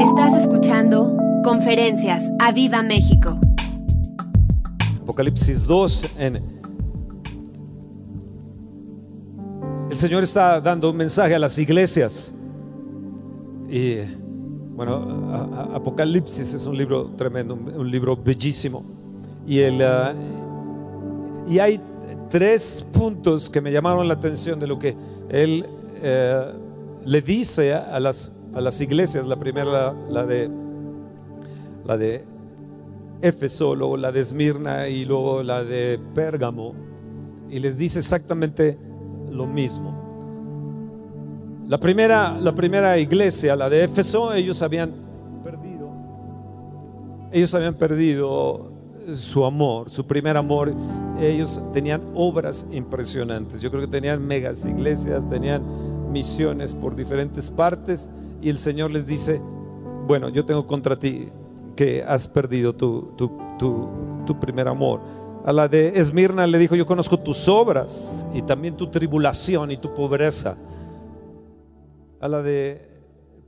Estás escuchando Conferencias A Viva México. Apocalipsis 2. El Señor está dando un mensaje a las iglesias. Y bueno, Apocalipsis es un libro tremendo, un libro bellísimo. Y hay tres puntos que me llamaron la atención de lo que él le dice a las iglesias. La primera, la de Éfeso, luego la de Esmirna y luego la de Pérgamo, y les dice exactamente lo mismo. La primera iglesia, la de Éfeso, ellos habían perdido su amor, su primer amor. Ellos tenían obras impresionantes. Yo creo que tenían megas iglesias, tenían misiones por diferentes partes, y el Señor les dice: bueno, yo tengo contra ti que has perdido tu primer amor. A la de Esmirna le dijo: yo conozco tus obras y también tu tribulación y tu pobreza. A la de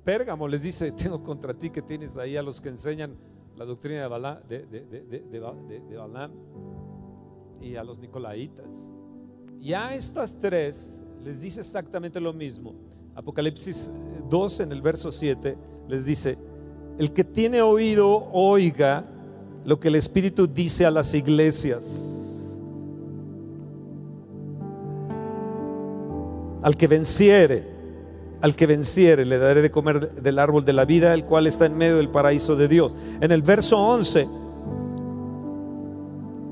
Pérgamo les dice: tengo contra ti que tienes ahí a los que enseñan la doctrina de Balaam y a los nicolaitas. Y a estas tres les dice exactamente lo mismo. Apocalipsis 2 en el verso 7 les dice: el que tiene oído, oiga lo que el Espíritu dice a las iglesias. Al que venciere le daré de comer del árbol de la vida, el cual está en medio del paraíso de Dios. En el verso 11,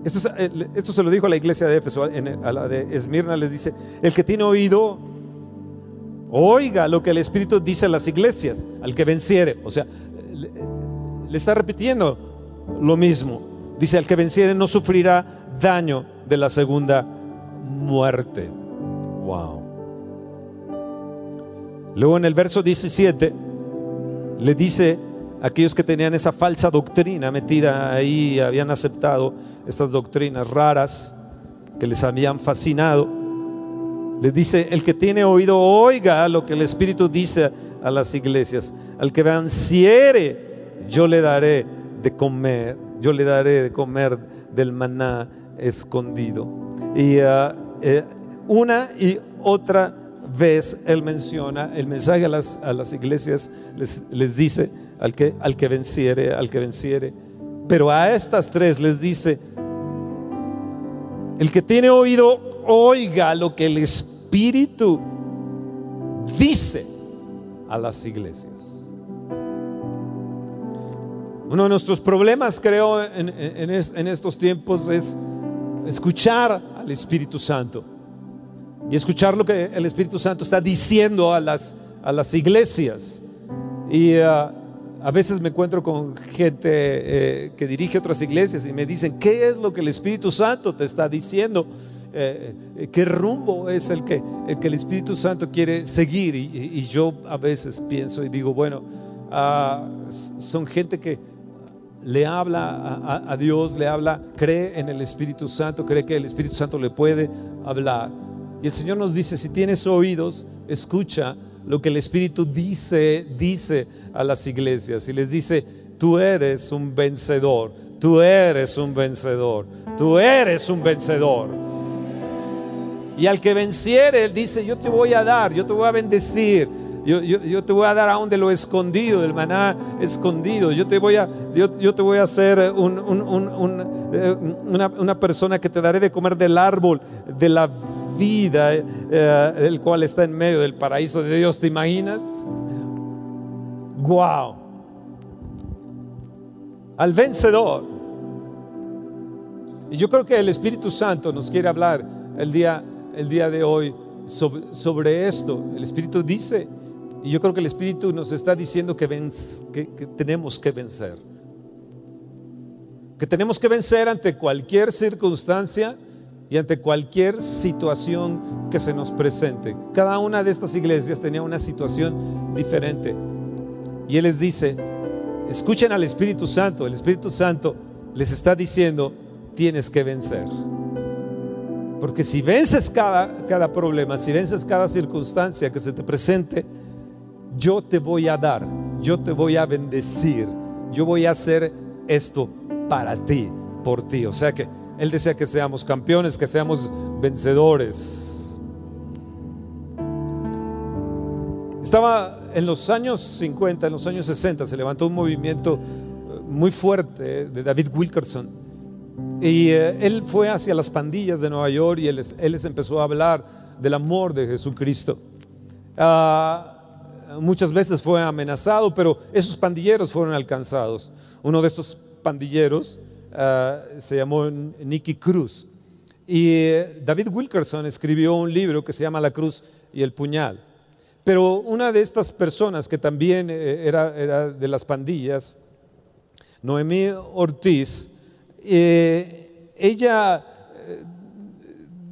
esto se lo dijo a la iglesia de Éfeso. A la de Esmirna les dice: el que tiene oído, oiga lo que el Espíritu dice a las iglesias. Al que venciere, o sea, le está repitiendo lo mismo. Dice: al que venciere no sufrirá daño de la segunda muerte. Wow. Luego en el verso 17 le dice a aquellos que tenían esa falsa doctrina metida ahí, habían aceptado estas doctrinas raras que les habían fascinado. Les dice: el que tiene oído, oiga lo que el Espíritu dice a las iglesias. Al que venciere, yo le daré de comer del maná escondido. Y una y otra vez él menciona el mensaje a las iglesias. Les dice: al que venciere. Pero a estas tres les dice: el que tiene oído, oiga lo que el Espíritu dice a las iglesias. Uno de nuestros problemas, creo, en estos tiempos, es escuchar al Espíritu Santo y escuchar lo que el Espíritu Santo está diciendo a las iglesias. Y a veces me encuentro con gente que dirige otras iglesias y me dicen: ¿qué es lo que el Espíritu Santo te está diciendo? ¿Qué rumbo es el que el Espíritu Santo quiere seguir? Y yo a veces pienso y digo: bueno, son gente que le habla a Dios, cree en el Espíritu Santo, cree que el Espíritu Santo le puede hablar. Y el Señor nos dice: si tienes oídos, escucha lo que el Espíritu dice a las iglesias. Y les dice: tú eres un vencedor. Y al que venciere, él dice: yo te voy a dar, yo te voy a bendecir, yo te voy a dar aún de lo escondido, del maná escondido. Yo te voy a hacer una persona que te daré de comer del árbol de la vida, el cual está en medio del paraíso de Dios. ¿Te imaginas? ¡Wow! Al vencedor. Y yo creo que el Espíritu Santo nos quiere hablar el día de hoy sobre esto. El Espíritu dice, y yo creo que el Espíritu nos está diciendo que tenemos que vencer. Que tenemos que vencer ante cualquier circunstancia y ante cualquier situación que se nos presente. Cada una de estas iglesias tenía una situación diferente, y él les dice: escuchen al Espíritu Santo. El Espíritu Santo les está diciendo: tienes que vencer, porque si vences cada problema, si vences cada circunstancia que se te presente, yo te voy a dar yo te voy a bendecir, yo voy a hacer esto para ti, por ti. O sea que Él desea que seamos campeones, que seamos vencedores. Estaba en los años 50, en los años 60, se levantó un movimiento muy fuerte de David Wilkerson. Y él fue hacia las pandillas de Nueva York y él les empezó a hablar del amor de Jesucristo. Muchas veces fue amenazado, pero esos pandilleros fueron alcanzados. Uno de estos pandilleros se llamó Nicky Cruz. Y David Wilkerson escribió un libro que se llama La Cruz y el Puñal. Pero una de estas personas que también era de las pandillas, Noemí Ortiz, ella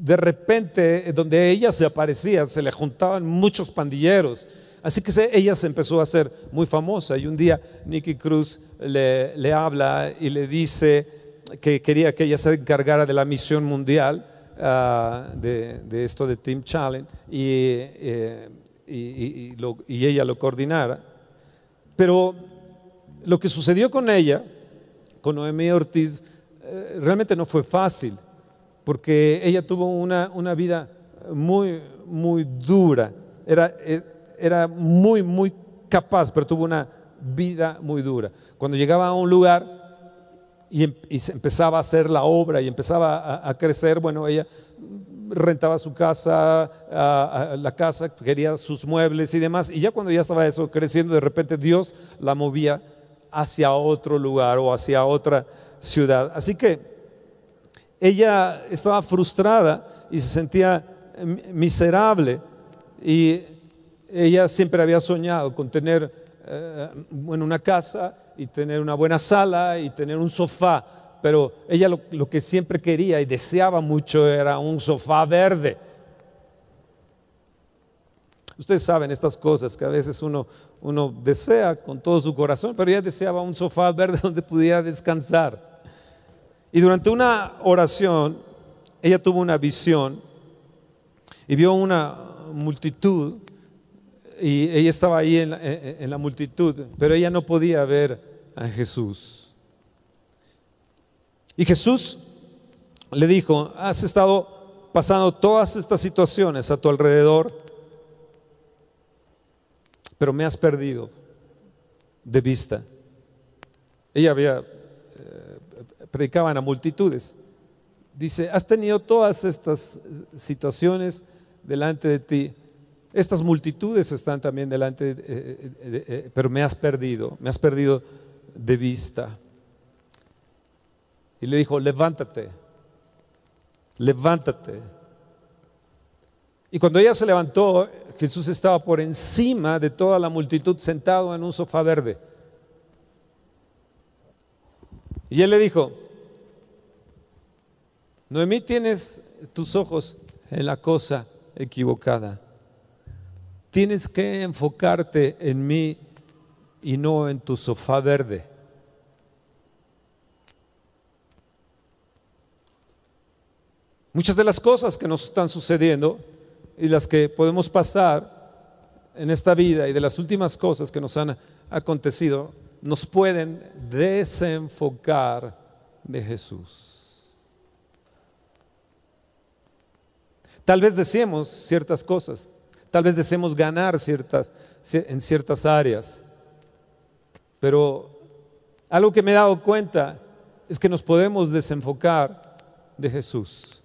de repente, donde ella se aparecía, se le juntaban muchos pandilleros, así que ella se empezó a hacer muy famosa. Y un día Nicky Cruz le habla y le dice que quería que ella se encargara de la misión mundial de esto de Team Challenge y ella lo coordinara. Pero lo que sucedió con ella, con Noemí Ortiz, realmente no fue fácil, porque ella tuvo una vida muy, muy dura. Era muy, muy capaz, pero tuvo una vida muy dura. Cuando llegaba a un lugar y se empezaba a hacer la obra y empezaba a crecer, bueno, ella rentaba su casa, la casa, quería sus muebles y demás. Y ya cuando ya estaba eso creciendo, de repente Dios la movía hacia otro lugar o hacia otra ciudad. Así que ella estaba frustrada y se sentía miserable, y ella siempre había soñado con tener una casa y tener una buena sala y tener un sofá, pero ella lo que siempre quería y deseaba mucho era un sofá verde. Ustedes saben estas cosas que a veces uno desea con todo su corazón, pero ella deseaba un sofá verde donde pudiera descansar. Y durante una oración, ella tuvo una visión y vio una multitud, y ella estaba ahí en la multitud, pero ella no podía ver a Jesús. Y Jesús le dijo: has estado pasando todas estas situaciones a tu alrededor, pero me has perdido de vista. Ella predicaban a multitudes. Dice: has tenido todas estas situaciones delante de ti, estas multitudes están también delante, pero me has perdido de vista. Y le dijo: levántate, levántate. Y cuando ella se levantó, Jesús estaba por encima de toda la multitud, sentado en un sofá verde. Y él le dijo: Noemí, tienes tus ojos en la cosa equivocada. Tienes que enfocarte en mí y no en tu sofá verde. Muchas de las cosas que nos están sucediendo y las que podemos pasar en esta vida y de las últimas cosas que nos han acontecido nos pueden desenfocar de Jesús. Tal vez deseemos ciertas cosas, tal vez deseemos ganar en ciertas áreas, pero algo que me he dado cuenta es que nos podemos desenfocar de Jesús.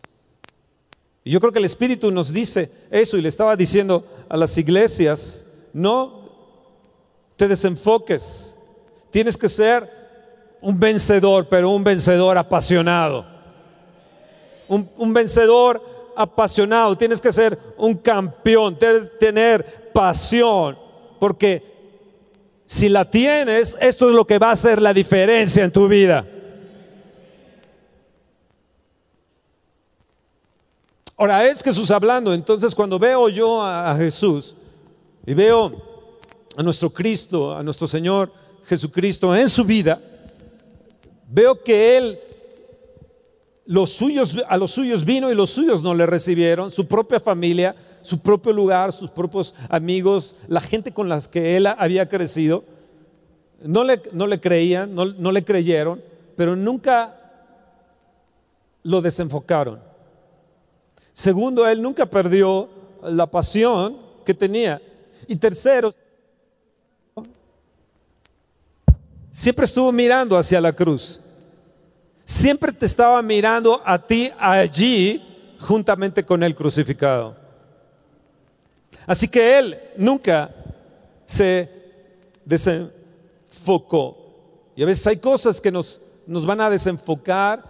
Y yo creo que el Espíritu nos dice eso, y le estaba diciendo a las iglesias: no te desenfoques, tienes que ser un vencedor, pero un vencedor apasionado, un vencedor apasionado. Tienes que ser un campeón, debes tener pasión, porque si la tienes, esto es lo que va a hacer la diferencia en tu vida. Ahora, es Jesús hablando. Entonces, cuando veo yo a Jesús y veo a nuestro Cristo, a nuestro Señor Jesucristo en su vida, veo que Él, a los suyos vino y los suyos no le recibieron, su propia familia, su propio lugar, sus propios amigos, la gente con las que Él había crecido. No le creyeron, pero nunca lo desenfocaron. Segundo, él nunca perdió la pasión que tenía. Y tercero, siempre estuvo mirando hacia la cruz. Siempre te estaba mirando a ti allí, juntamente con el crucificado. Así que él nunca se desenfocó. Y a veces hay cosas que nos van a desenfocar.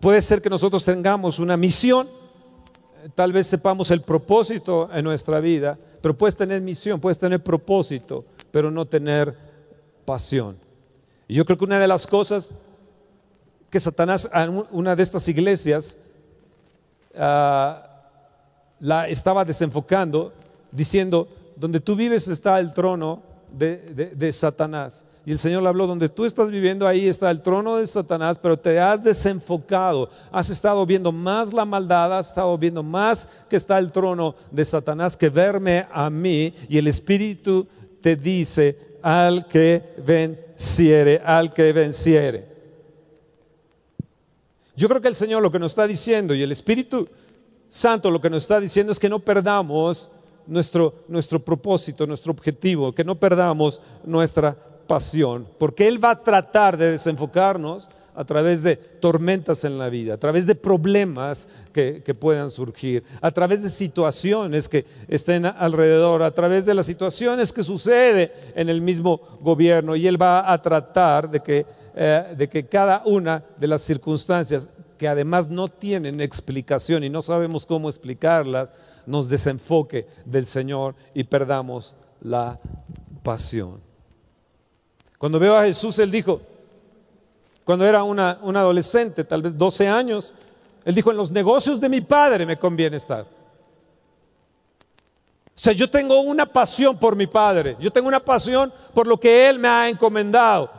Puede ser que nosotros tengamos una misión, tal vez sepamos el propósito en nuestra vida, pero puedes tener misión, puedes tener propósito, pero no tener pasión. Y yo creo que una de las cosas que Satanás a una de estas iglesias la estaba desenfocando, diciendo, donde tú vives está el trono de Satanás. Y el Señor le habló, donde tú estás viviendo ahí está el trono de Satanás, pero te has desenfocado, has estado viendo más la maldad, has estado viendo más que está el trono de Satanás que verme a mí. Y el Espíritu te dice, al que venciere, al que venciere. Yo creo que el Señor lo que nos está diciendo y el Espíritu Santo lo que nos está diciendo es que no perdamos nuestro propósito, nuestro objetivo, que no perdamos nuestra pasión, porque Él va a tratar de desenfocarnos a través de tormentas en la vida, a través de problemas que puedan surgir, a través de situaciones que estén alrededor, a través de las situaciones que sucede en el mismo gobierno, y Él va a tratar de que cada una de las circunstancias, que además no tienen explicación y no sabemos cómo explicarlas, nos desenfoque del Señor y perdamos la pasión. Cuando veo a Jesús, Él dijo, cuando era un adolescente, tal vez 12 años, Él dijo, en los negocios de mi padre me conviene estar. O sea, yo tengo una pasión por mi padre, yo tengo una pasión por lo que Él me ha encomendado.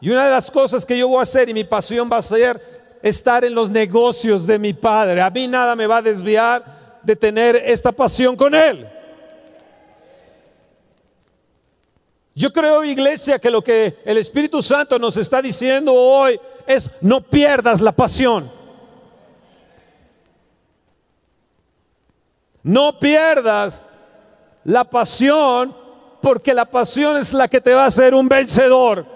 Y una de las cosas que yo voy a hacer y mi pasión va a ser estar en los negocios de mi padre. A mí nada me va a desviar de tener esta pasión con Él. Yo creo, iglesia, que lo que el Espíritu Santo nos está diciendo hoy es no pierdas la pasión. No pierdas la pasión, porque la pasión es la que te va a hacer un vencedor.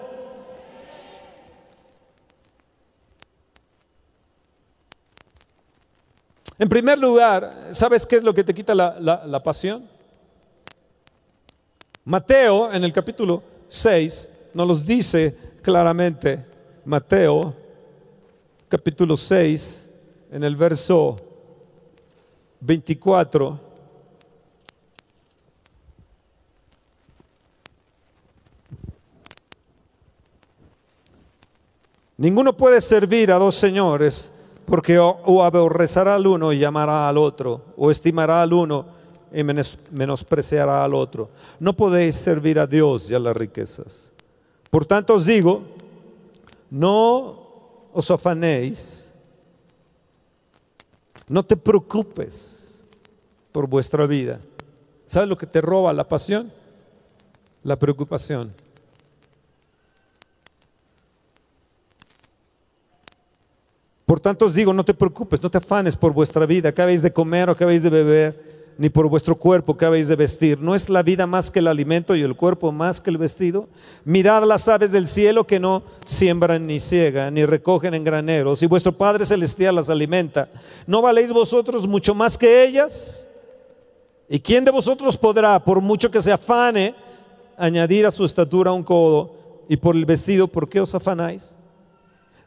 En primer lugar, ¿sabes qué es lo que te quita la pasión? Mateo, en el capítulo 6, nos los dice claramente. Mateo, capítulo 6, en el verso 24. Ninguno puede servir a dos señores, porque o aborrecerá al uno y amará al otro, o estimará al uno y menospreciará al otro. No podéis servir a Dios y a las riquezas. Por tanto os digo, no os afanéis, no te preocupes por vuestra vida. ¿Sabes lo que te roba la pasión? La preocupación. Por tanto os digo, no te preocupes, no te afanes por vuestra vida, qué habéis de comer o qué habéis de beber, ni por vuestro cuerpo que habéis de vestir. ¿No es la vida más que el alimento y el cuerpo más que el vestido? Mirad las aves del cielo, que no siembran ni ciegan ni recogen en graneros, y vuestro Padre Celestial las alimenta. ¿No valéis vosotros mucho más que ellas? ¿Y quién de vosotros podrá, por mucho que se afane, añadir a su estatura un codo? Y por el vestido, ¿por qué os afanáis?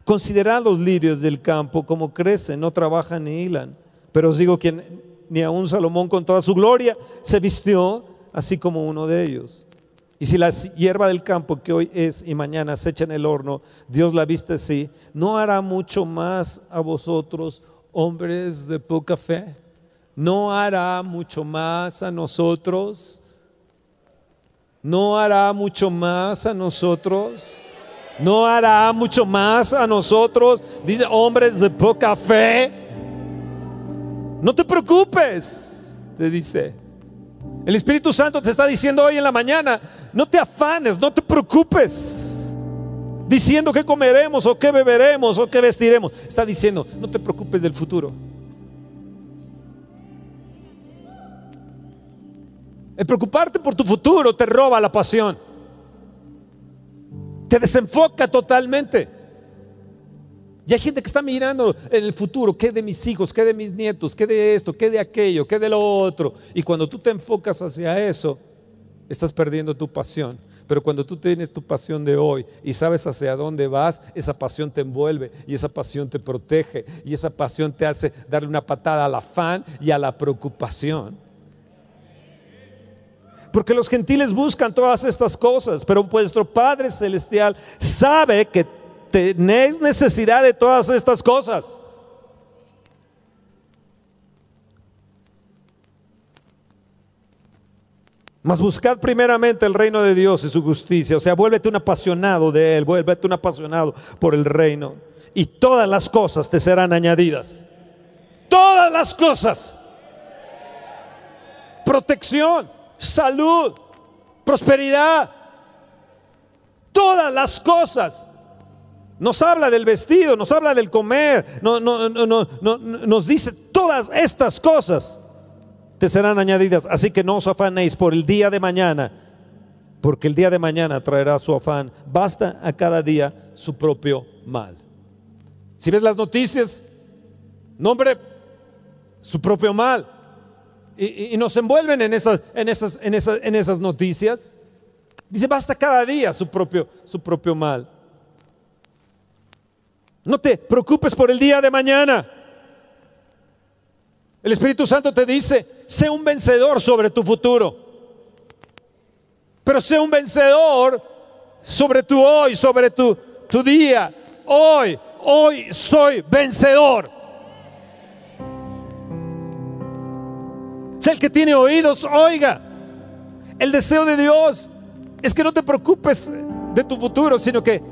Considerad los lirios del campo, como crecen, no trabajan ni hilan. Pero os digo que ni aun Salomón con toda su gloria se vistió así como uno de ellos. Y si la hierba del campo, que hoy es y mañana se echa en el horno, Dios la viste así, ¿no hará mucho más a vosotros, hombres de poca fe? ¿No hará mucho más a nosotros? ¿No hará mucho más a nosotros? ¿No hará mucho más a nosotros? Dice, hombres de poca fe. No te preocupes, te dice. El Espíritu Santo te está diciendo hoy en la mañana, no te afanes, no te preocupes, diciendo qué comeremos o qué beberemos o qué vestiremos. Está diciendo, no te preocupes del futuro. El preocuparte por tu futuro te roba la pasión, te desenfoca totalmente. Y hay gente que está mirando en el futuro, qué de mis hijos, qué de mis nietos, qué de esto, qué de aquello, qué de lo otro. Y cuando tú te enfocas hacia eso, estás perdiendo tu pasión. Pero cuando tú tienes tu pasión de hoy y sabes hacia dónde vas, esa pasión te envuelve y esa pasión te protege y esa pasión te hace darle una patada al afán y a la preocupación. Porque los gentiles buscan todas estas cosas, pero vuestro Padre Celestial sabe que tenéis necesidad de todas estas cosas. Mas buscad primeramente el reino de Dios y su justicia. O sea, vuélvete un apasionado de Él, vuélvete un apasionado por el reino. Y todas las cosas te serán añadidas. Todas las cosas. Protección, salud, prosperidad. Todas las cosas. Nos habla del vestido, nos habla del comer, nos dice todas estas cosas te serán añadidas. Así que no os afanéis por el día de mañana, porque el día de mañana traerá su afán. Basta a cada día su propio mal. Si ves las noticias, nombre su propio mal. Y nos envuelven en esas noticias. Dice, basta cada día su propio mal. No te preocupes por el día de mañana. El Espíritu Santo te dice, sé un vencedor sobre tu futuro. Pero sé un vencedor sobre tu hoy, sobre tu día. Hoy soy vencedor. Si el que tiene oídos, oiga. El deseo de Dios es que no te preocupes de tu futuro, sino que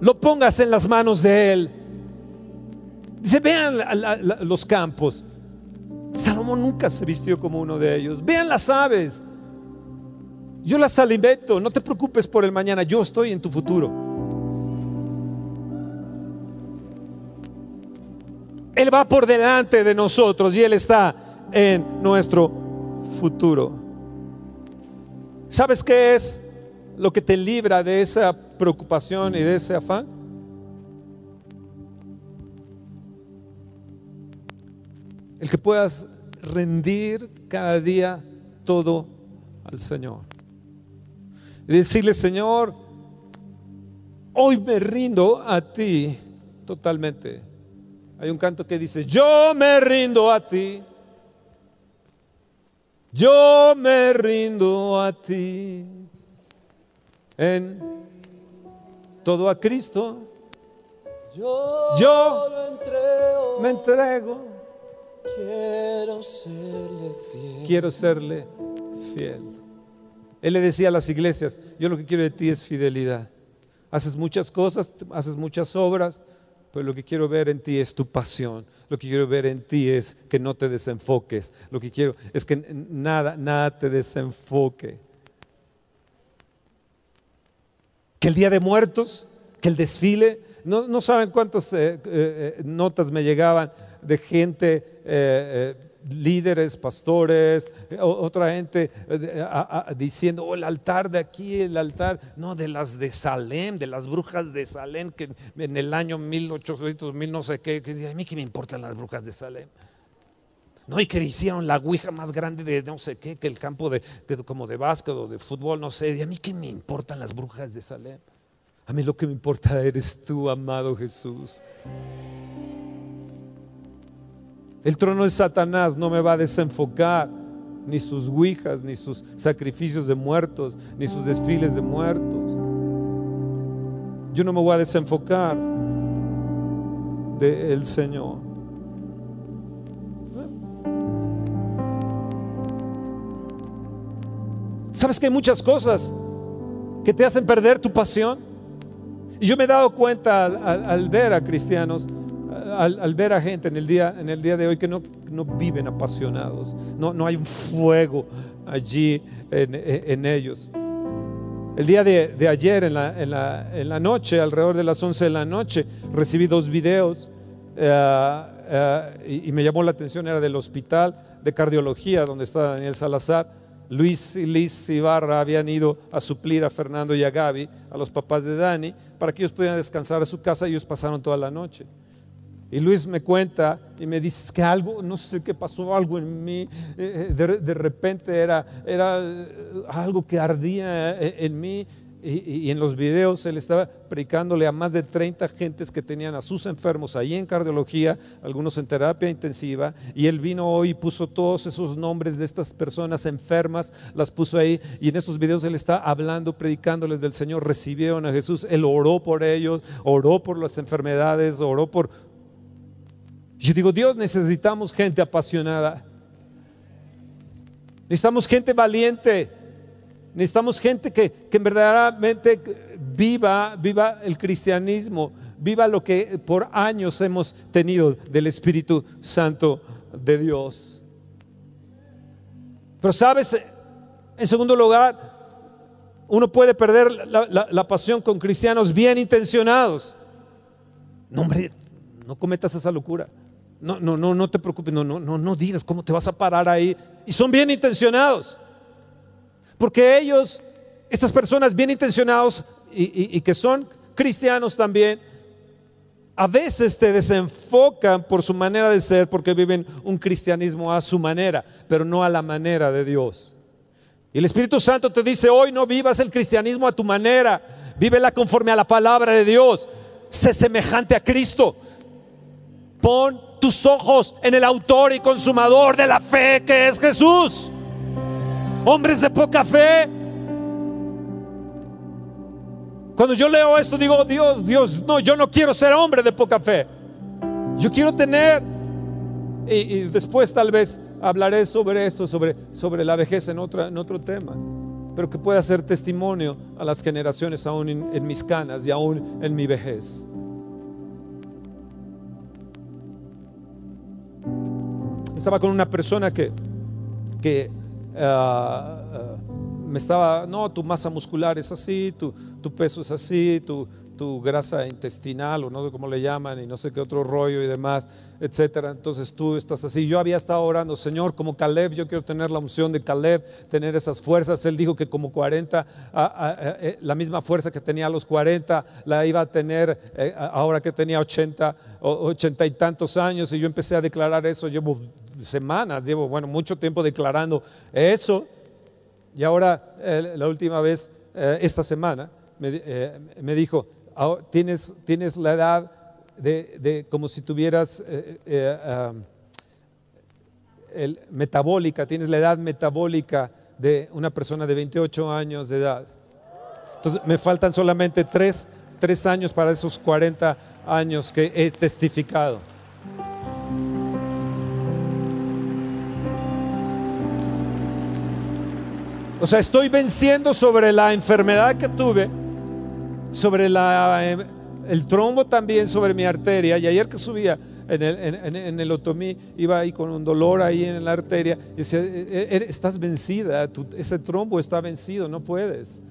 lo pongas en las manos de Él. Dice, vean los campos. Salomón nunca se vistió como uno de ellos. Vean las aves. Yo las alimento. No te preocupes por el mañana. Yo estoy en tu futuro. Él va por delante de nosotros y Él está en nuestro futuro. ¿Sabes qué es lo que te libra de esa preocupación y de ese afán? El que puedas rendir cada día todo al Señor y decirle, Señor, hoy me rindo a ti totalmente. Hay un canto que dice, yo me rindo a ti, yo me rindo a ti, en todo a Cristo yo me entrego, quiero serle fiel. Él le decía a las iglesias, yo lo que quiero de ti es fidelidad. Haces muchas cosas, haces muchas obras, pero lo que quiero ver en ti es tu pasión. Lo que quiero ver en ti es que no te desenfoques. Lo que quiero es que nada te desenfoque. Que el día de muertos, que el desfile, no saben cuántas notas me llegaban de gente, líderes, pastores, otra gente diciendo, oh, el altar de aquí, el altar, no, de las de Salem, de las brujas de Salem, que en el año 1800, no sé qué, que a mí qué me importan las brujas de Salem. No, y que hicieron la ouija más grande de no sé qué, que el campo como de básquet o de fútbol, no sé. ¿Y a mí qué me importan las brujas de Salem? A mí lo que me importa eres tú, amado Jesús. El trono de Satanás no me va a desenfocar, ni sus ouijas, ni sus sacrificios de muertos, ni sus desfiles de muertos. Yo no me voy a desenfocar del Señor. ¿Sabes que hay muchas cosas que te hacen perder tu pasión? Y yo me he dado cuenta al ver a cristianos, al ver a gente en el día de hoy que no viven apasionados. No hay un fuego allí en ellos. El día de ayer en la noche, alrededor de las 11 de la noche, recibí dos videos y me llamó la atención. Era del hospital de cardiología donde está Daniel Salazar. Luis y Liz Ibarra habían ido a suplir a Fernando y a Gaby, a los papás de Dani, para que ellos pudieran descansar a su casa. Ellos pasaron toda la noche. Y Luis me cuenta y me dice, es que algo, no sé qué pasó, algo en mí, de repente era algo que ardía en mí. Y en los videos él estaba predicándole a más de 30 gentes que tenían a sus enfermos ahí en cardiología, algunos en terapia intensiva, y él vino hoy y puso todos esos nombres de estas personas enfermas, las puso ahí, y en estos videos él está hablando, predicándoles del Señor. Recibieron a Jesús, él oró por ellos, oró por las enfermedades, oró por... Yo digo, Dios, necesitamos gente apasionada, necesitamos gente valiente. Necesitamos gente que verdaderamente viva el cristianismo, viva lo que por años hemos tenido del Espíritu Santo de Dios. Pero sabes, en segundo lugar, uno puede perder la pasión con cristianos bien intencionados. No, hombre, no cometas esa locura. No te preocupes, no digas cómo te vas a parar ahí. Y son bien intencionados. Porque ellos, estas personas bien intencionados y que son cristianos también, a veces te desenfocan por su manera de ser, porque viven un cristianismo a su manera, pero no a la manera de Dios. Y el Espíritu Santo te dice hoy, no vivas el cristianismo a tu manera, vívela conforme a la palabra de Dios, sé semejante a Cristo. Pon tus ojos en el autor y consumador de la fe, que es Jesús. Hombres de poca fe. Cuando yo leo esto digo, Dios, no, yo no quiero ser hombre de poca fe. Yo quiero tener, y después tal vez hablaré sobre esto, sobre la vejez en otro tema, pero que pueda ser testimonio a las generaciones aún en mis canas y aún en mi vejez. Estaba con una persona que me estaba, no, tu masa muscular es así, tu peso es así, tu grasa intestinal, o no sé cómo le llaman, y no sé qué otro rollo y demás, etcétera. Entonces tú estás así. Yo había estado orando, Señor, como Caleb, yo quiero tener la unción de Caleb, tener esas fuerzas. Él dijo que como 40, la misma fuerza que tenía a los 40 la iba a tener ahora que tenía 80 o 80 y tantos años. Y yo empecé a declarar eso. Llevo semanas, mucho tiempo declarando eso, y ahora la última vez esta semana me dijo, tienes la edad de como si tuvieras metabólica, tienes la edad metabólica de una persona de 28 años de edad. Entonces me faltan solamente 3 años para esos 40 años que he testificado. O sea, estoy venciendo sobre la enfermedad que tuve, sobre el trombo también, sobre mi arteria. Y ayer que subía en el Otomí, iba ahí con un dolor ahí en la arteria. Y decía, estás vencida, ese trombo está vencido, no puedes.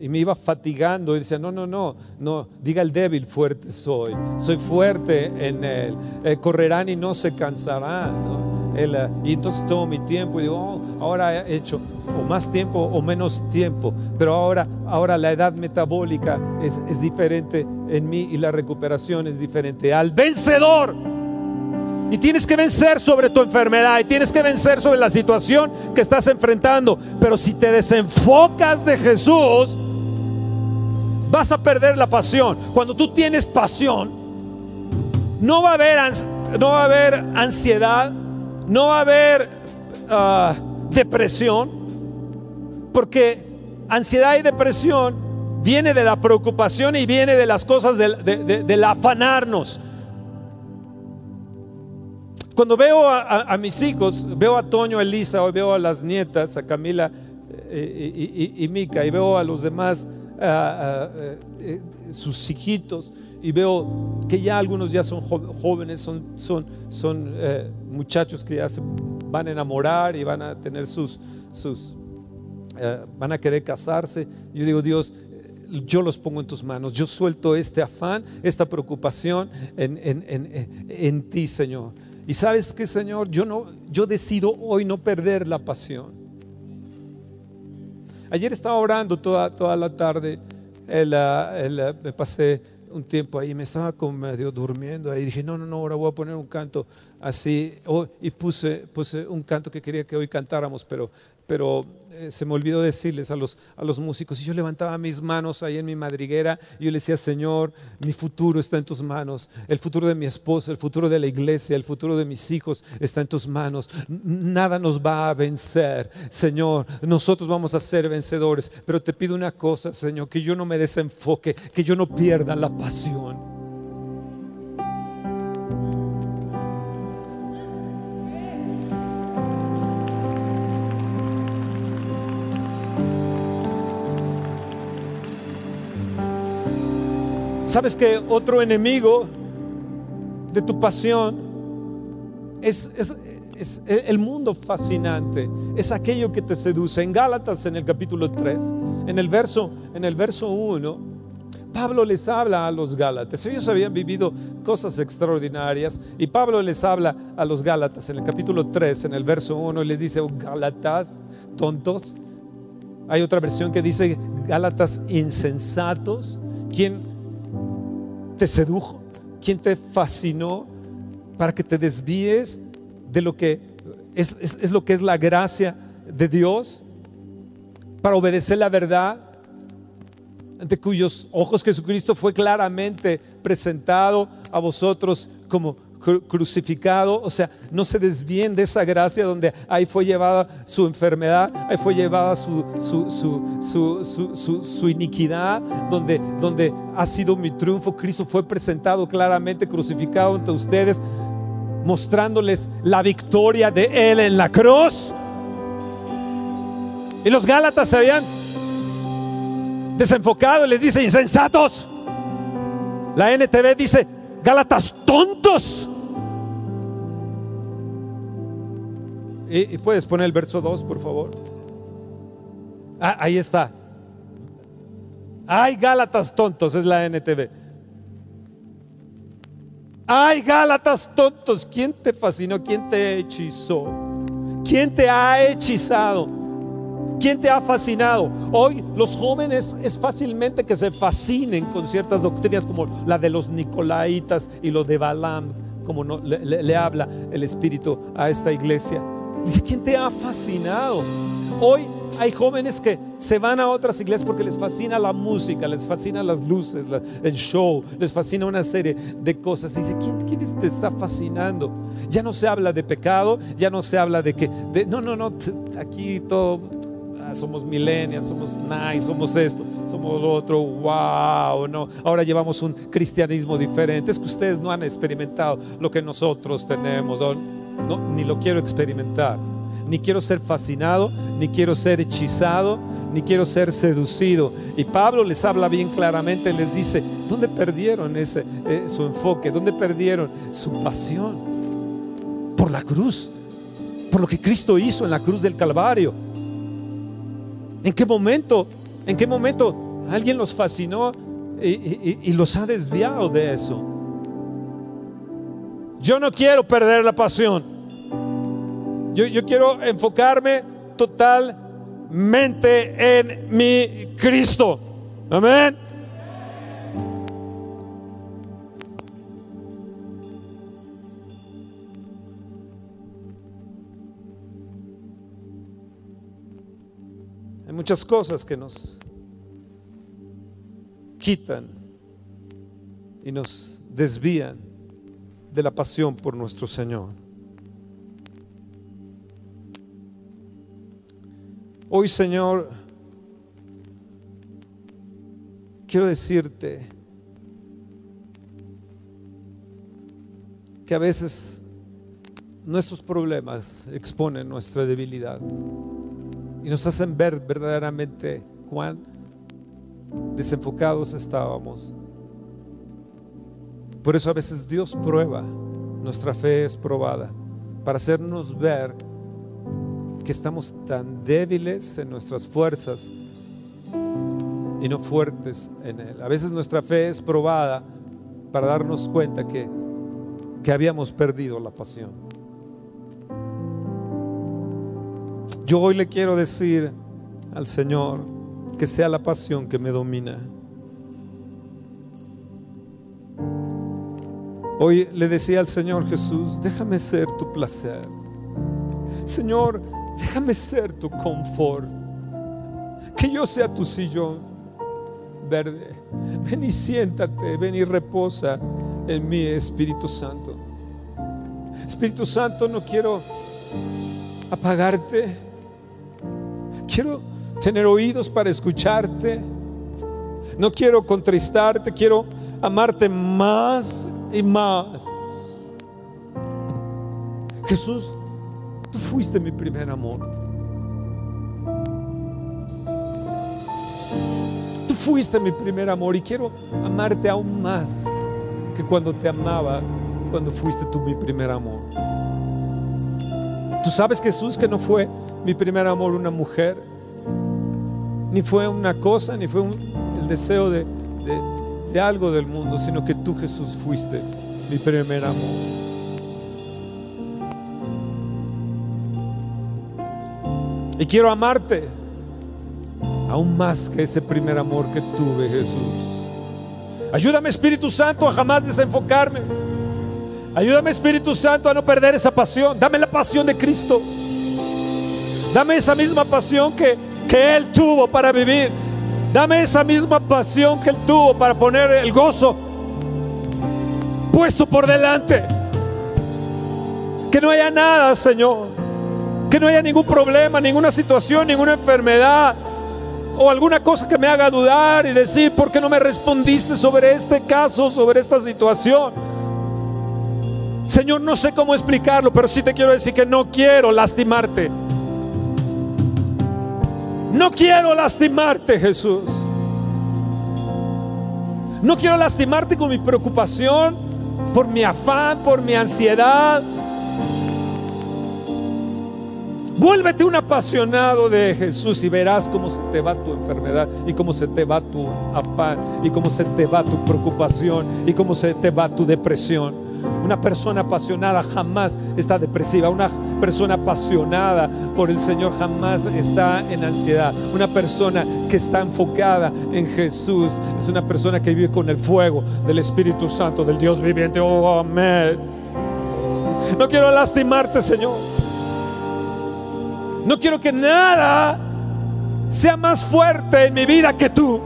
Y me iba fatigando y decía, no, diga el débil, fuerte soy fuerte en él, correrán y no se cansarán, ¿no? Y entonces tomo mi tiempo y digo, ahora he hecho o más tiempo o menos tiempo, pero ahora la edad metabólica es diferente en mí y la recuperación es diferente. Al vencedor. Y tienes que vencer sobre tu enfermedad, y tienes que vencer sobre la situación que estás enfrentando. Pero si te desenfocas de Jesús, vas a perder la pasión. Cuando tú tienes pasión, no va a haber ansiedad, no va a haber depresión. Porque ansiedad y depresión viene de la preocupación y viene de las cosas del afanarnos. Cuando veo a mis hijos, veo a Toño, a Elisa, hoy veo a las nietas, a Camila y Mica, y veo a los demás sus hijitos, y veo que ya algunos ya son jóvenes, son muchachos que ya se van a enamorar y van a tener van a querer casarse. Yo digo, Dios, yo los pongo en tus manos, yo suelto este afán, esta preocupación en ti, Señor. Y sabes que, Señor, yo decido hoy no perder la pasión. Ayer estaba orando toda la tarde, me pasé un tiempo ahí, me estaba como medio durmiendo ahí, dije no, ahora voy a poner un canto así, y puse un canto que quería que hoy cantáramos, pero se me olvidó decirles a los músicos, y yo levantaba mis manos ahí en mi madriguera y yo le decía, Señor, mi futuro está en tus manos, el futuro de mi esposa, el futuro de la iglesia, el futuro de mis hijos está en tus manos, nada nos va a vencer, Señor, nosotros vamos a ser vencedores, pero te pido una cosa, Señor, que yo no me desenfoque, que yo no pierda la pasión. ¿Sabes que otro enemigo de tu pasión es el mundo fascinante? Es aquello que te seduce. En Gálatas, en el capítulo 3, en el verso 1, Pablo les habla a los Gálatas. Ellos habían vivido cosas extraordinarias y Pablo les habla a los Gálatas en el capítulo 3, en el verso 1, y les dice, oh, Gálatas, tontos. Hay otra versión que dice, Gálatas insensatos. ¿Quién te sedujo? ¿Quién te fascinó para que te desvíes de lo que es lo que es la gracia de Dios, para obedecer la verdad, ante cuyos ojos Jesucristo fue claramente presentado a vosotros como crucificado? O sea, no se desvíen de esa gracia donde ahí fue llevada su enfermedad, ahí fue llevada su iniquidad, donde ha sido mi triunfo. Cristo fue presentado claramente crucificado ante ustedes, mostrándoles la victoria de Él en la cruz. Y los Gálatas se habían desenfocado, les dice insensatos. La NTV dice Gálatas tontos. Y puedes poner el verso 2, por favor. Ah, ahí está. Ay, Gálatas tontos, es la NTV. Ay, Gálatas tontos, ¿quién te fascinó? ¿Quién te hechizó? ¿Quién te ha hechizado? ¿Quién te ha fascinado? Hoy los jóvenes es fácilmente que se fascinen con ciertas doctrinas como la de los nicolaitas y los de Balaam, como le habla el Espíritu a esta iglesia. Dice, ¿quién te ha fascinado? Hoy hay jóvenes que se van a otras iglesias porque les fascina la música, les fascina las luces, el show, les fascina una serie de cosas. Y dice, ¿quién te está fascinando? Ya no se habla de pecado, ya no se habla de que... No, aquí todo... Somos millennials, somos nice, somos esto, somos lo otro, wow, no. Ahora llevamos un cristianismo diferente. Es que ustedes no han experimentado lo que nosotros tenemos, no, ni lo quiero experimentar. Ni quiero ser fascinado, ni quiero ser hechizado, ni quiero ser seducido. Y Pablo les habla bien claramente, les dice, ¿dónde perdieron su enfoque? ¿Dónde perdieron su pasión? Por la cruz, por lo que Cristo hizo en la cruz del Calvario. ¿En qué momento alguien los fascinó y los ha desviado de eso? Yo no quiero perder la pasión. Yo quiero enfocarme totalmente en mi Cristo. Amén. Muchas cosas que nos quitan y nos desvían de la pasión por nuestro Señor. Hoy, Señor, quiero decirte que a veces nuestros problemas exponen nuestra debilidad y nos hacen ver verdaderamente cuán desenfocados estábamos. Por eso a veces Dios prueba, nuestra fe es probada, para hacernos ver que estamos tan débiles en nuestras fuerzas y no fuertes en Él. A veces nuestra fe es probada para darnos cuenta que habíamos perdido la pasión. Yo hoy le quiero decir al Señor que sea la pasión que me domina. Hoy le decía al Señor Jesús, déjame ser tu placer. Señor, déjame ser tu confort. Que yo sea tu sillón verde. Ven y siéntate, ven y reposa en mí, Espíritu Santo. Espíritu Santo, no quiero apagarte. Quiero tener oídos para escucharte. No quiero contristarte, quiero amarte más y más. Jesús, tú fuiste mi primer amor. Tú fuiste mi primer amor y quiero amarte aún más que cuando te amaba, cuando fuiste tú mi primer amor. Tú sabes, Jesús, que no fue mi primer amor una mujer, ni fue una cosa, ni fue el deseo de algo del mundo, sino que tú, Jesús, fuiste mi primer amor. Y quiero amarte aún más que ese primer amor que tuve, Jesús. Ayúdame, Espíritu Santo, a jamás desenfocarme. Ayúdame, Espíritu Santo, a no perder esa pasión. Dame la pasión de Cristo. Dame esa misma pasión que Él tuvo para vivir. Dame esa misma pasión que Él tuvo para poner el gozo puesto por delante. Que no haya nada, Señor. Que no haya ningún problema, ninguna situación, ninguna enfermedad o alguna cosa que me haga dudar y decir, ¿por qué no me respondiste sobre este caso, sobre esta situación? Señor, no sé cómo explicarlo, pero sí te quiero decir que no quiero lastimarte. No quiero lastimarte, Jesús. No quiero lastimarte con mi preocupación, por mi afán, por mi ansiedad. Vuélvete un apasionado de Jesús y verás cómo se te va tu enfermedad y cómo se te va tu afán y cómo se te va tu preocupación y cómo se te va tu depresión. Una persona apasionada jamás está depresiva. Una persona apasionada por el Señor jamás está en ansiedad. Una persona que está enfocada en Jesús es una persona que vive con el fuego del Espíritu Santo, del Dios viviente. Oh, amén. No quiero lastimarte, Señor. No quiero que nada sea más fuerte en mi vida que tú.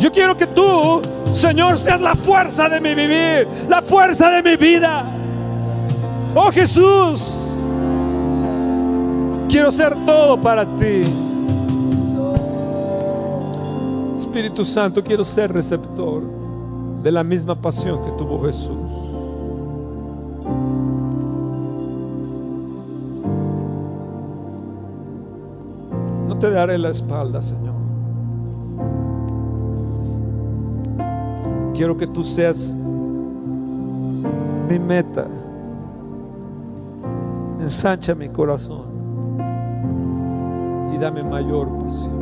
Yo quiero que tú, Señor, seas la fuerza de mi vivir, la fuerza de mi vida. Oh, Jesús, quiero ser todo para ti. Espíritu Santo, quiero ser receptor de la misma pasión que tuvo Jesús. Te daré la espalda, Señor. Quiero que tú seas mi meta. Ensancha mi corazón y dame mayor pasión.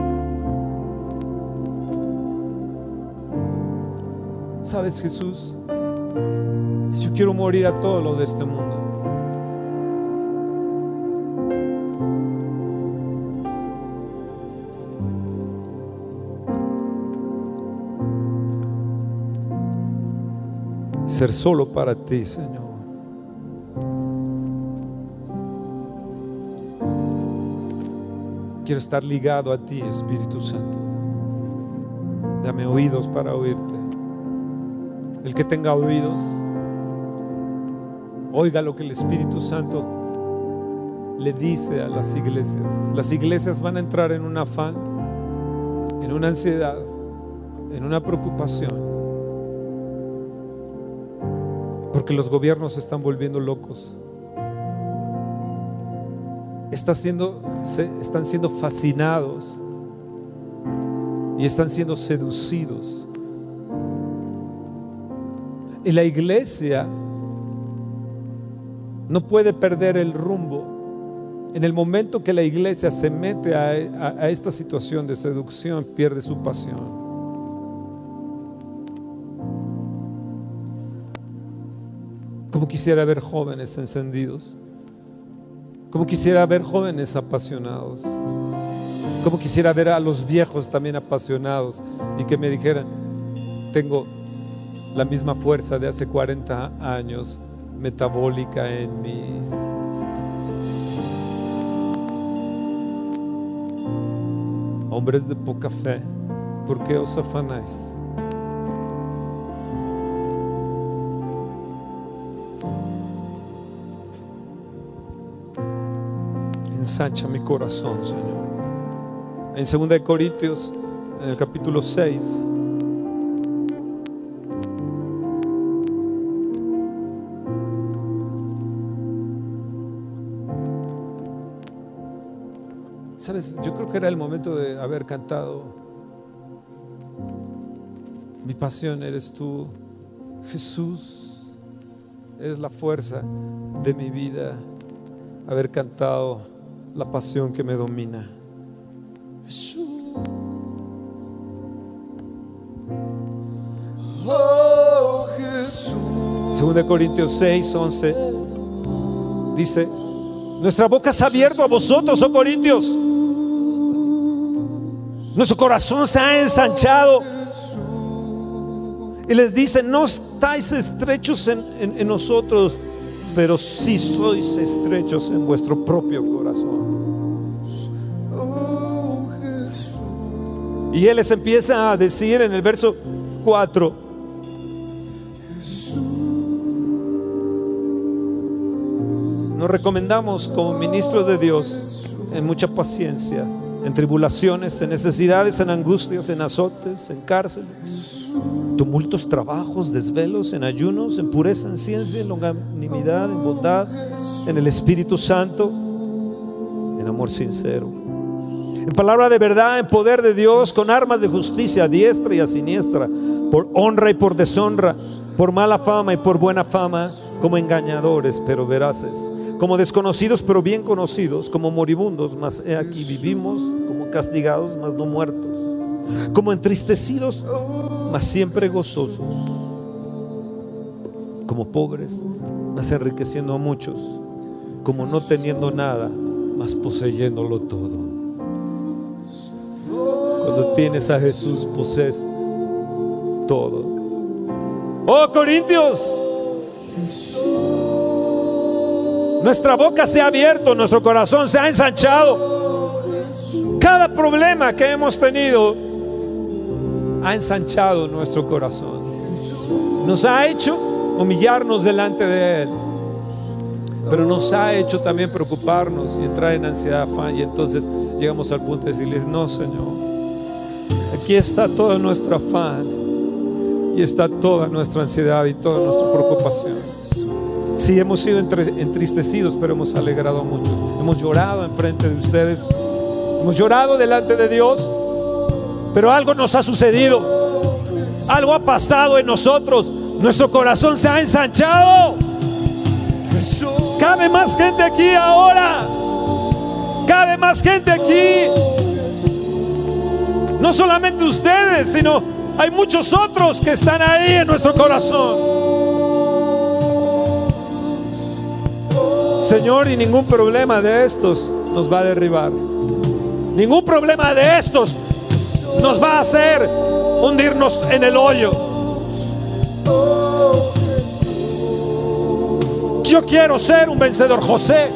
¿Sabes, Jesús? Yo quiero morir a todo lo de este mundo. Ser solo para ti, Señor. Quiero estar ligado a ti, Espíritu Santo. Dame oídos para oírte. El que tenga oídos, oiga lo que el Espíritu Santo le dice a las iglesias. Las iglesias van a entrar en un afán, en una ansiedad, en una preocupación. Porque los gobiernos se están volviendo locos. Están siendo fascinados y están siendo seducidos. Y la iglesia no puede perder el rumbo. En el momento que la iglesia se mete a esta situación de seducción, pierde su pasión. Como quisiera ver jóvenes encendidos, como quisiera ver jóvenes apasionados, como quisiera ver a los viejos también apasionados y que me dijeran: tengo la misma fuerza de hace 40 años metabólica en mí. Hombres de poca fe, ¿por qué os afanáis? Ensancha mi corazón, Señor. En 2 Corintios, en el capítulo 6, ¿sabes? Yo creo que era el momento de haber cantado: mi pasión eres tú, Jesús, eres la fuerza de mi vida. Haber cantado: la pasión que me domina, Jesús. Oh, Jesús. 2 Corintios 6, 11 dice: nuestra boca se ha abierto a vosotros, oh corintios. Nuestro corazón se ha ensanchado. Y les dice: no estáis estrechos en nosotros, pero sí sois estrechos en vuestro propio corazón. Y Él les empieza a decir en el verso 4: nos recomendamos como ministros de Dios en mucha paciencia, en tribulaciones, en necesidades, en angustias, en azotes, en cárceles, tumultos, trabajos, desvelos, en ayunos, en pureza, en ciencia, en longanimidad, en bondad, en el Espíritu Santo, en amor sincero, en palabra de verdad, en poder de Dios, con armas de justicia a diestra y a siniestra, por honra y por deshonra, por mala fama y por buena fama, como engañadores pero veraces, como desconocidos pero bien conocidos, como moribundos mas he aquí vivimos, como castigados mas no muertos, como entristecidos mas siempre gozosos, como pobres mas enriqueciendo a muchos, como no teniendo nada mas poseyéndolo todo. Cuando tienes a Jesús, posees todo. Oh corintios, nuestra boca se ha abierto, nuestro corazón se ha ensanchado. Cada problema que hemos tenido ha ensanchado nuestro corazón. Nos ha hecho humillarnos delante de Él, pero nos ha hecho también preocuparnos y entrar en ansiedad, afán. Y entonces llegamos al punto de decirles: no, Señor, aquí está todo nuestro afán y está toda nuestra ansiedad y toda nuestra preocupación. Sí, hemos sido entristecidos, pero hemos alegrado a muchos. Hemos llorado enfrente de ustedes, hemos llorado delante de Dios, pero algo nos ha sucedido, algo ha pasado en nosotros. Nuestro corazón se ha ensanchado. Cabe más gente aquí ahora. Cabe más gente aquí. No solamente ustedes, sino hay muchos otros que están ahí en nuestro corazón. Señor, y ningún problema de estos nos va a derribar. Ningún problema de estos nos va a hacer hundirnos en el hoyo. Yo quiero ser un vencedor. José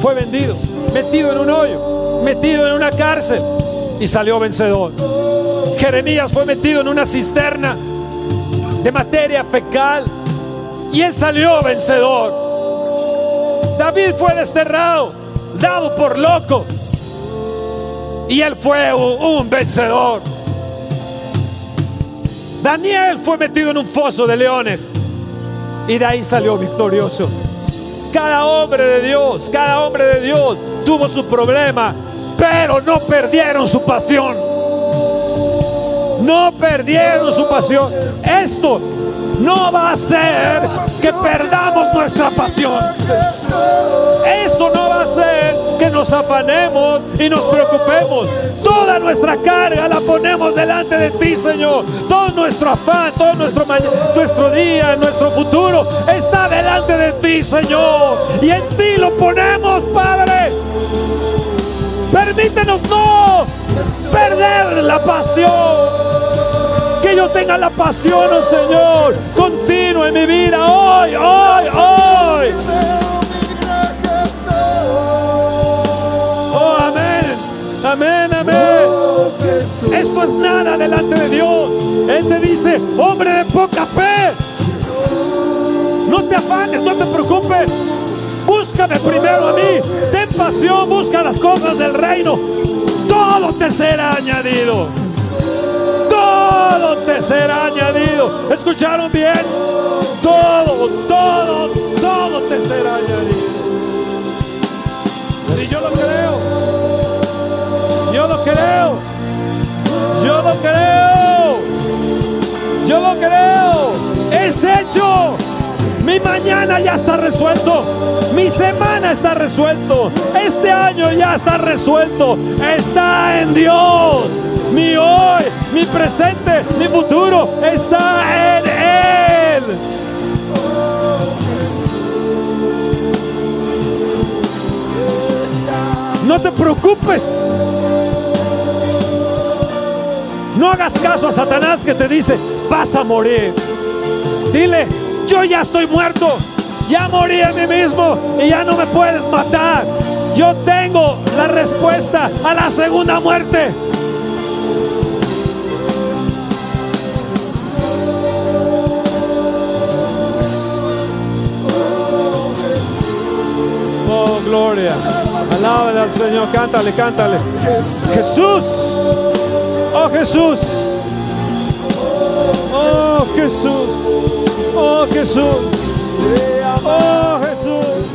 fue vendido, metido en un hoyo, metido en una cárcel, y salió vencedor. Jeremías fue metido en una cisterna de materia fecal y él salió vencedor. David fue desterrado, dado por loco, y él fue un vencedor. Daniel fue metido en un foso de leones y de ahí salió victorioso. Cada hombre de Dios tuvo su problema, pero no perdieron su pasión. no perdieron su pasión. Esto no va a hacer que perdamos nuestra pasión. Esto no va a hacer que nos afanemos y nos preocupemos. Toda nuestra carga la ponemos delante de ti, Señor. Todo nuestro afán, todo nuestro día, nuestro futuro está delante de ti, Señor. Y en ti lo ponemos, Padre. Permítenos no perder la pasión. Que yo tenga la pasión, oh Señor, continua en mi vida, hoy, hoy, hoy. Oh, amén, amén, amén. Esto es nada delante de Dios. Él te dice, hombre de poca fe, no te afanes, no te preocupes. Búscame primero a mí. Ten pasión, busca las cosas del reino. Todo te será añadido. Todo te será añadido. ¿Escucharon bien? Todo, todo, todo te será añadido. Y yo lo creo. Yo lo creo. Yo lo creo. Yo lo creo. Es hecho. Mi mañana ya está resuelto. Mi semana está resuelto. Este año ya está resuelto. Está en Dios. Mi hoy, mi presente, mi futuro está en Él. No te preocupes. No hagas caso a Satanás que te dice, vas a morir. Dile, yo ya estoy muerto. Ya morí a mí mismo y ya no me puedes matar. Yo tengo la respuesta a la segunda muerte. Oh, gloria. Alábale al Señor. Cántale, cántale. Jesús. Oh, Jesús. Oh, Jesús. Oh, Jesús. Oh, Jesús.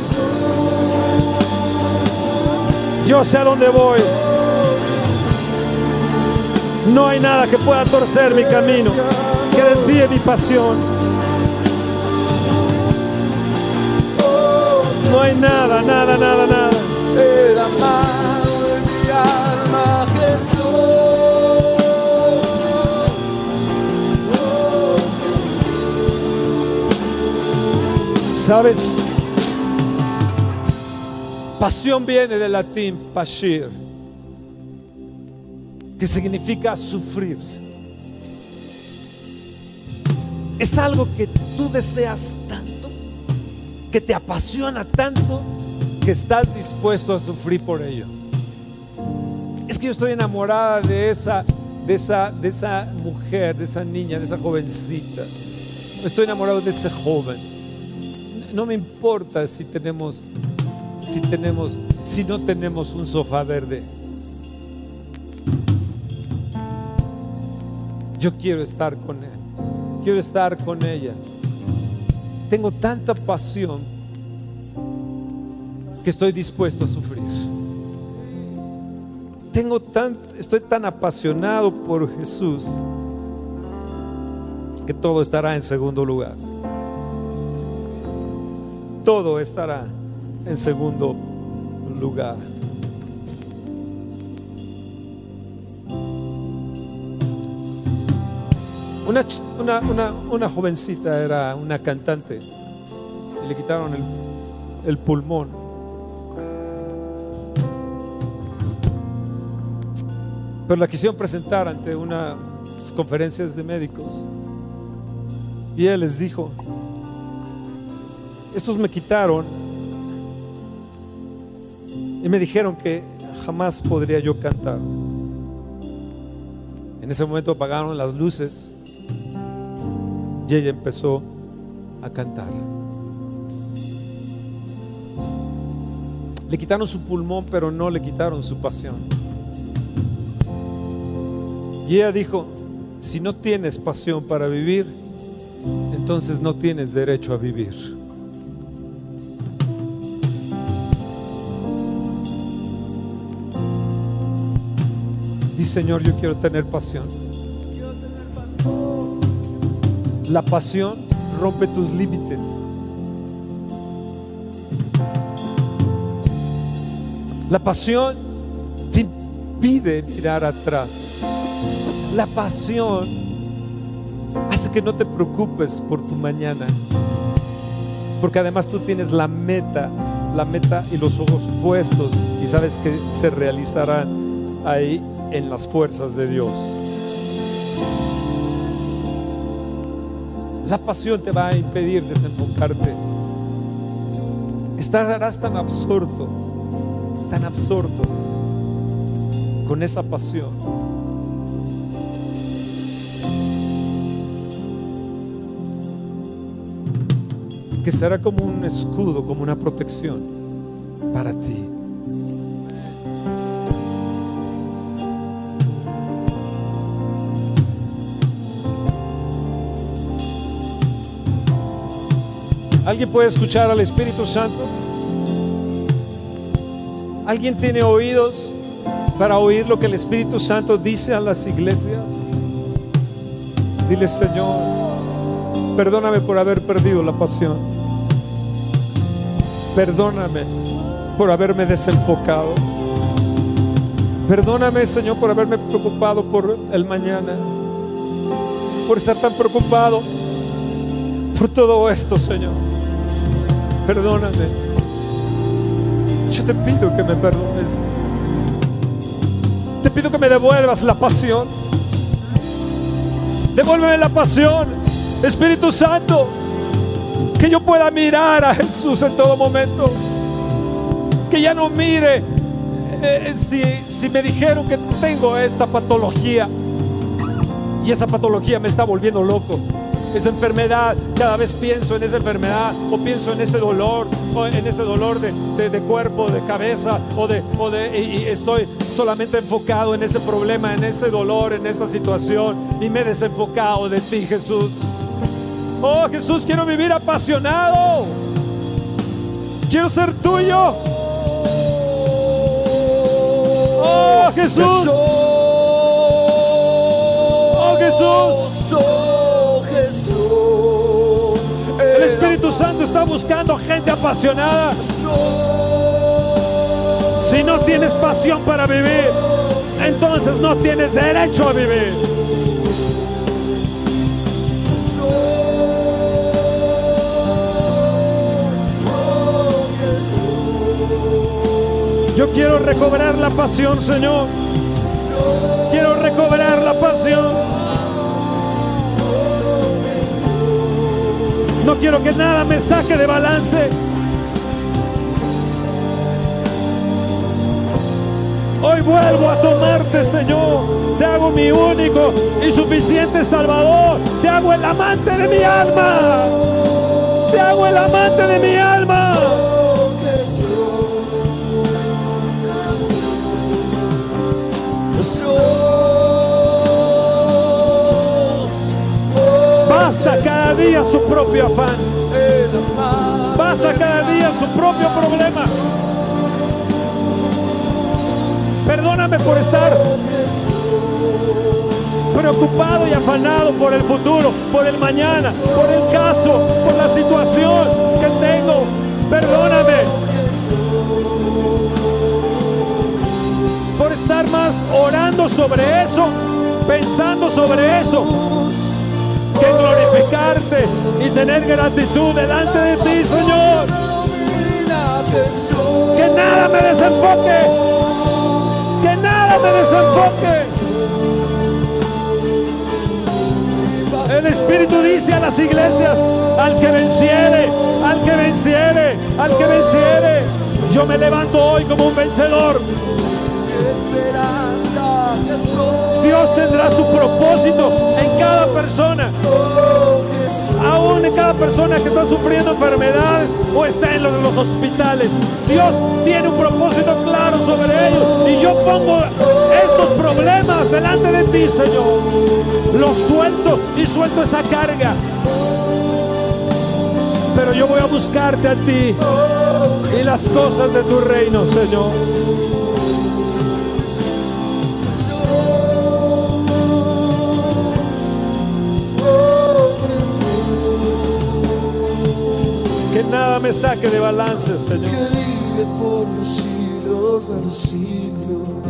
Yo sé a dónde voy. No hay nada que pueda torcer mi camino, que desvíe mi pasión. No hay nada, nada, nada, nada. Era amado en mi alma, Jesús. Oh, Jesús. ¿Sabes? Pasión viene del latín pasir, que significa sufrir. Es algo que tú deseas tanto, que te apasiona tanto, que estás dispuesto a sufrir por ello. Es que yo estoy enamorada de esa mujer, de esa niña, de esa jovencita. Estoy enamorado de ese joven. No me importa si no tenemos un sofá verde. Yo quiero estar con él, quiero estar con ella. Tengo tanta pasión que estoy dispuesto a sufrir. Estoy tan apasionado por Jesús que todo estará en segundo lugar. Todo estará en segundo lugar. Una jovencita era una cantante y le quitaron el pulmón. Pero la quisieron presentar ante unas conferencias de médicos. Y ella les dijo, estos me quitaron y me dijeron que jamás podría yo cantar. En ese momento apagaron las luces. Y ella empezó a cantar. Le quitaron su pulmón, pero no le quitaron su pasión. Y ella dijo, si no tienes pasión para vivir, entonces no tienes derecho a vivir. Dice, Señor, yo quiero tener pasión. La pasión rompe tus límites. La pasión te impide mirar atrás. La pasión hace que no te preocupes por tu mañana, porque además tú tienes la meta y los ojos puestos, y sabes que se realizarán ahí en las fuerzas de Dios. La pasión te va a impedir desenfocarte. Estarás tan absorto con esa pasión. Que será como un escudo, como una protección para ti. ¿Alguien puede escuchar al Espíritu Santo? ¿Alguien tiene oídos para oír lo que el Espíritu Santo dice a las iglesias? Dile: Señor, perdóname por haber perdido la pasión. Perdóname por haberme desenfocado. Perdóname, Señor, por haberme preocupado por el mañana, por estar tan preocupado por todo esto, Señor. Perdóname. Yo te pido que me perdones. Te pido que me devuelvas la pasión. Devuélveme la pasión, Espíritu Santo, que yo pueda mirar a Jesús en todo momento. Que ya no mire si me dijeron que tengo esta patología y esa patología me está volviendo loco. Esa enfermedad, cada vez pienso en esa enfermedad, o pienso en ese dolor, o en ese dolor de cuerpo, de cabeza, y estoy solamente enfocado en ese problema, en ese dolor, en esa situación, y me he desenfocado de ti, Jesús. Oh, Jesús, quiero vivir apasionado, quiero ser tuyo. Oh, Jesús. Oh, Jesús. El Espíritu Santo está buscando gente apasionada. Si no tienes pasión para vivir, entonces no tienes derecho a vivir. Yo quiero recobrar la pasión, Señor. Quiero recobrar la pasión. No quiero que nada me saque de balance. Hoy vuelvo a tomarte, Señor. Te hago mi único y suficiente Salvador. Te hago el amante de mi alma. Te hago el amante de mi alma. Basta cada día su propio afán. Basta cada día su propio problema. Perdóname por estar preocupado y afanado por el futuro, por el mañana, por el caso, por la situación que tengo. Perdóname por estar más orando sobre eso, pensando sobre eso, que glorificarte y tener gratitud delante de ti, Señor. Que nada me desenfoque. Que nada me desenfoque. El Espíritu dice a las iglesias: al que venciere, al que venciere, al que venciere. Yo me levanto hoy como un vencedor. Dios tendrá su propósito en cada persona, aún en cada persona que está sufriendo enfermedades o está en los hospitales. Dios tiene un propósito claro sobre ellos, y yo pongo estos problemas delante de ti, Señor. Los suelto y suelto esa carga, pero yo voy a buscarte a ti y las cosas de tu reino, Señor. te saque de balance, Señor. Que vive por los siglos de los siglos,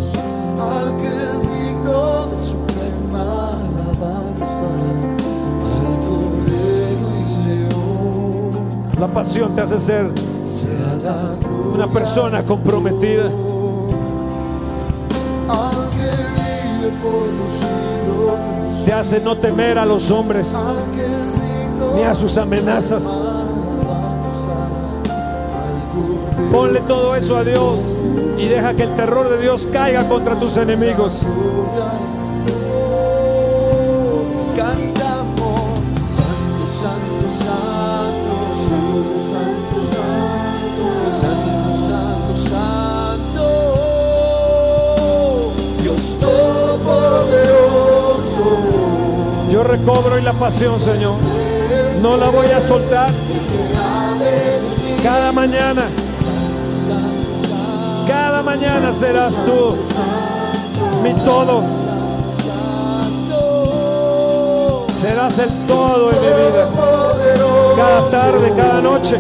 al que es digno de suprema alabanza, al Cordero y León. La pasión te hace ser una persona comprometida. Te hace no temer a los hombres ni a sus amenazas. Ponle todo eso a Dios y deja que el terror de Dios caiga contra tus enemigos. Cantamos santo, santo, santo, santo, santo, santo, santo, santo, Dios todopoderoso. Yo recobro hoy la pasión, Señor. No la voy a soltar. Cada mañana serás tú mi todo. Serás el todo en mi vida. Cada tarde, cada noche.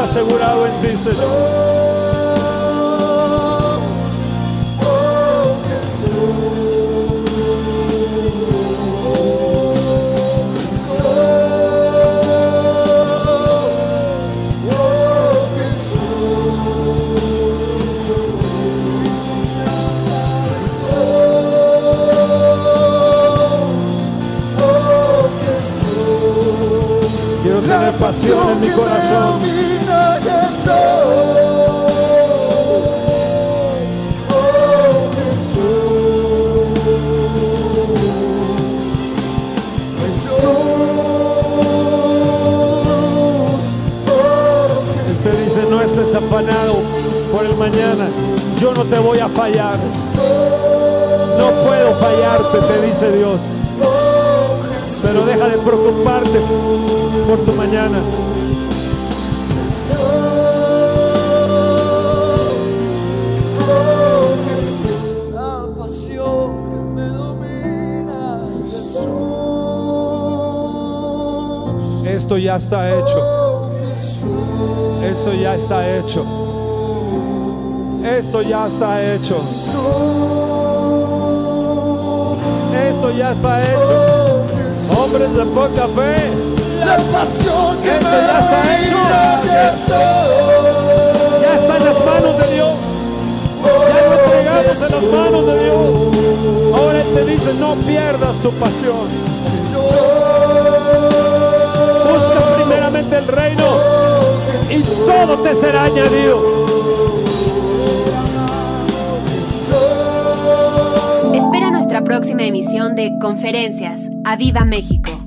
Asegurado en ti, Señor. Oh, Jesús. Quiero tener pasión en mi corazón. Afanado por el mañana, yo no te voy a fallar, no puedo fallarte, te dice Dios. Pero deja de preocuparte por tu mañana. Esto ya está hecho. Esto ya está hecho. Esto ya está hecho. Esto ya está hecho. Hombres de poca fe, la pasión que esto ya está hecho. Ya está en las manos de Dios. Ya lo entregamos en las manos de Dios. Ahora Él te dice, no pierdas tu pasión. Busca primeramente el reino y todo te será añadido. Espera nuestra próxima emisión de Conferencias a Viva México.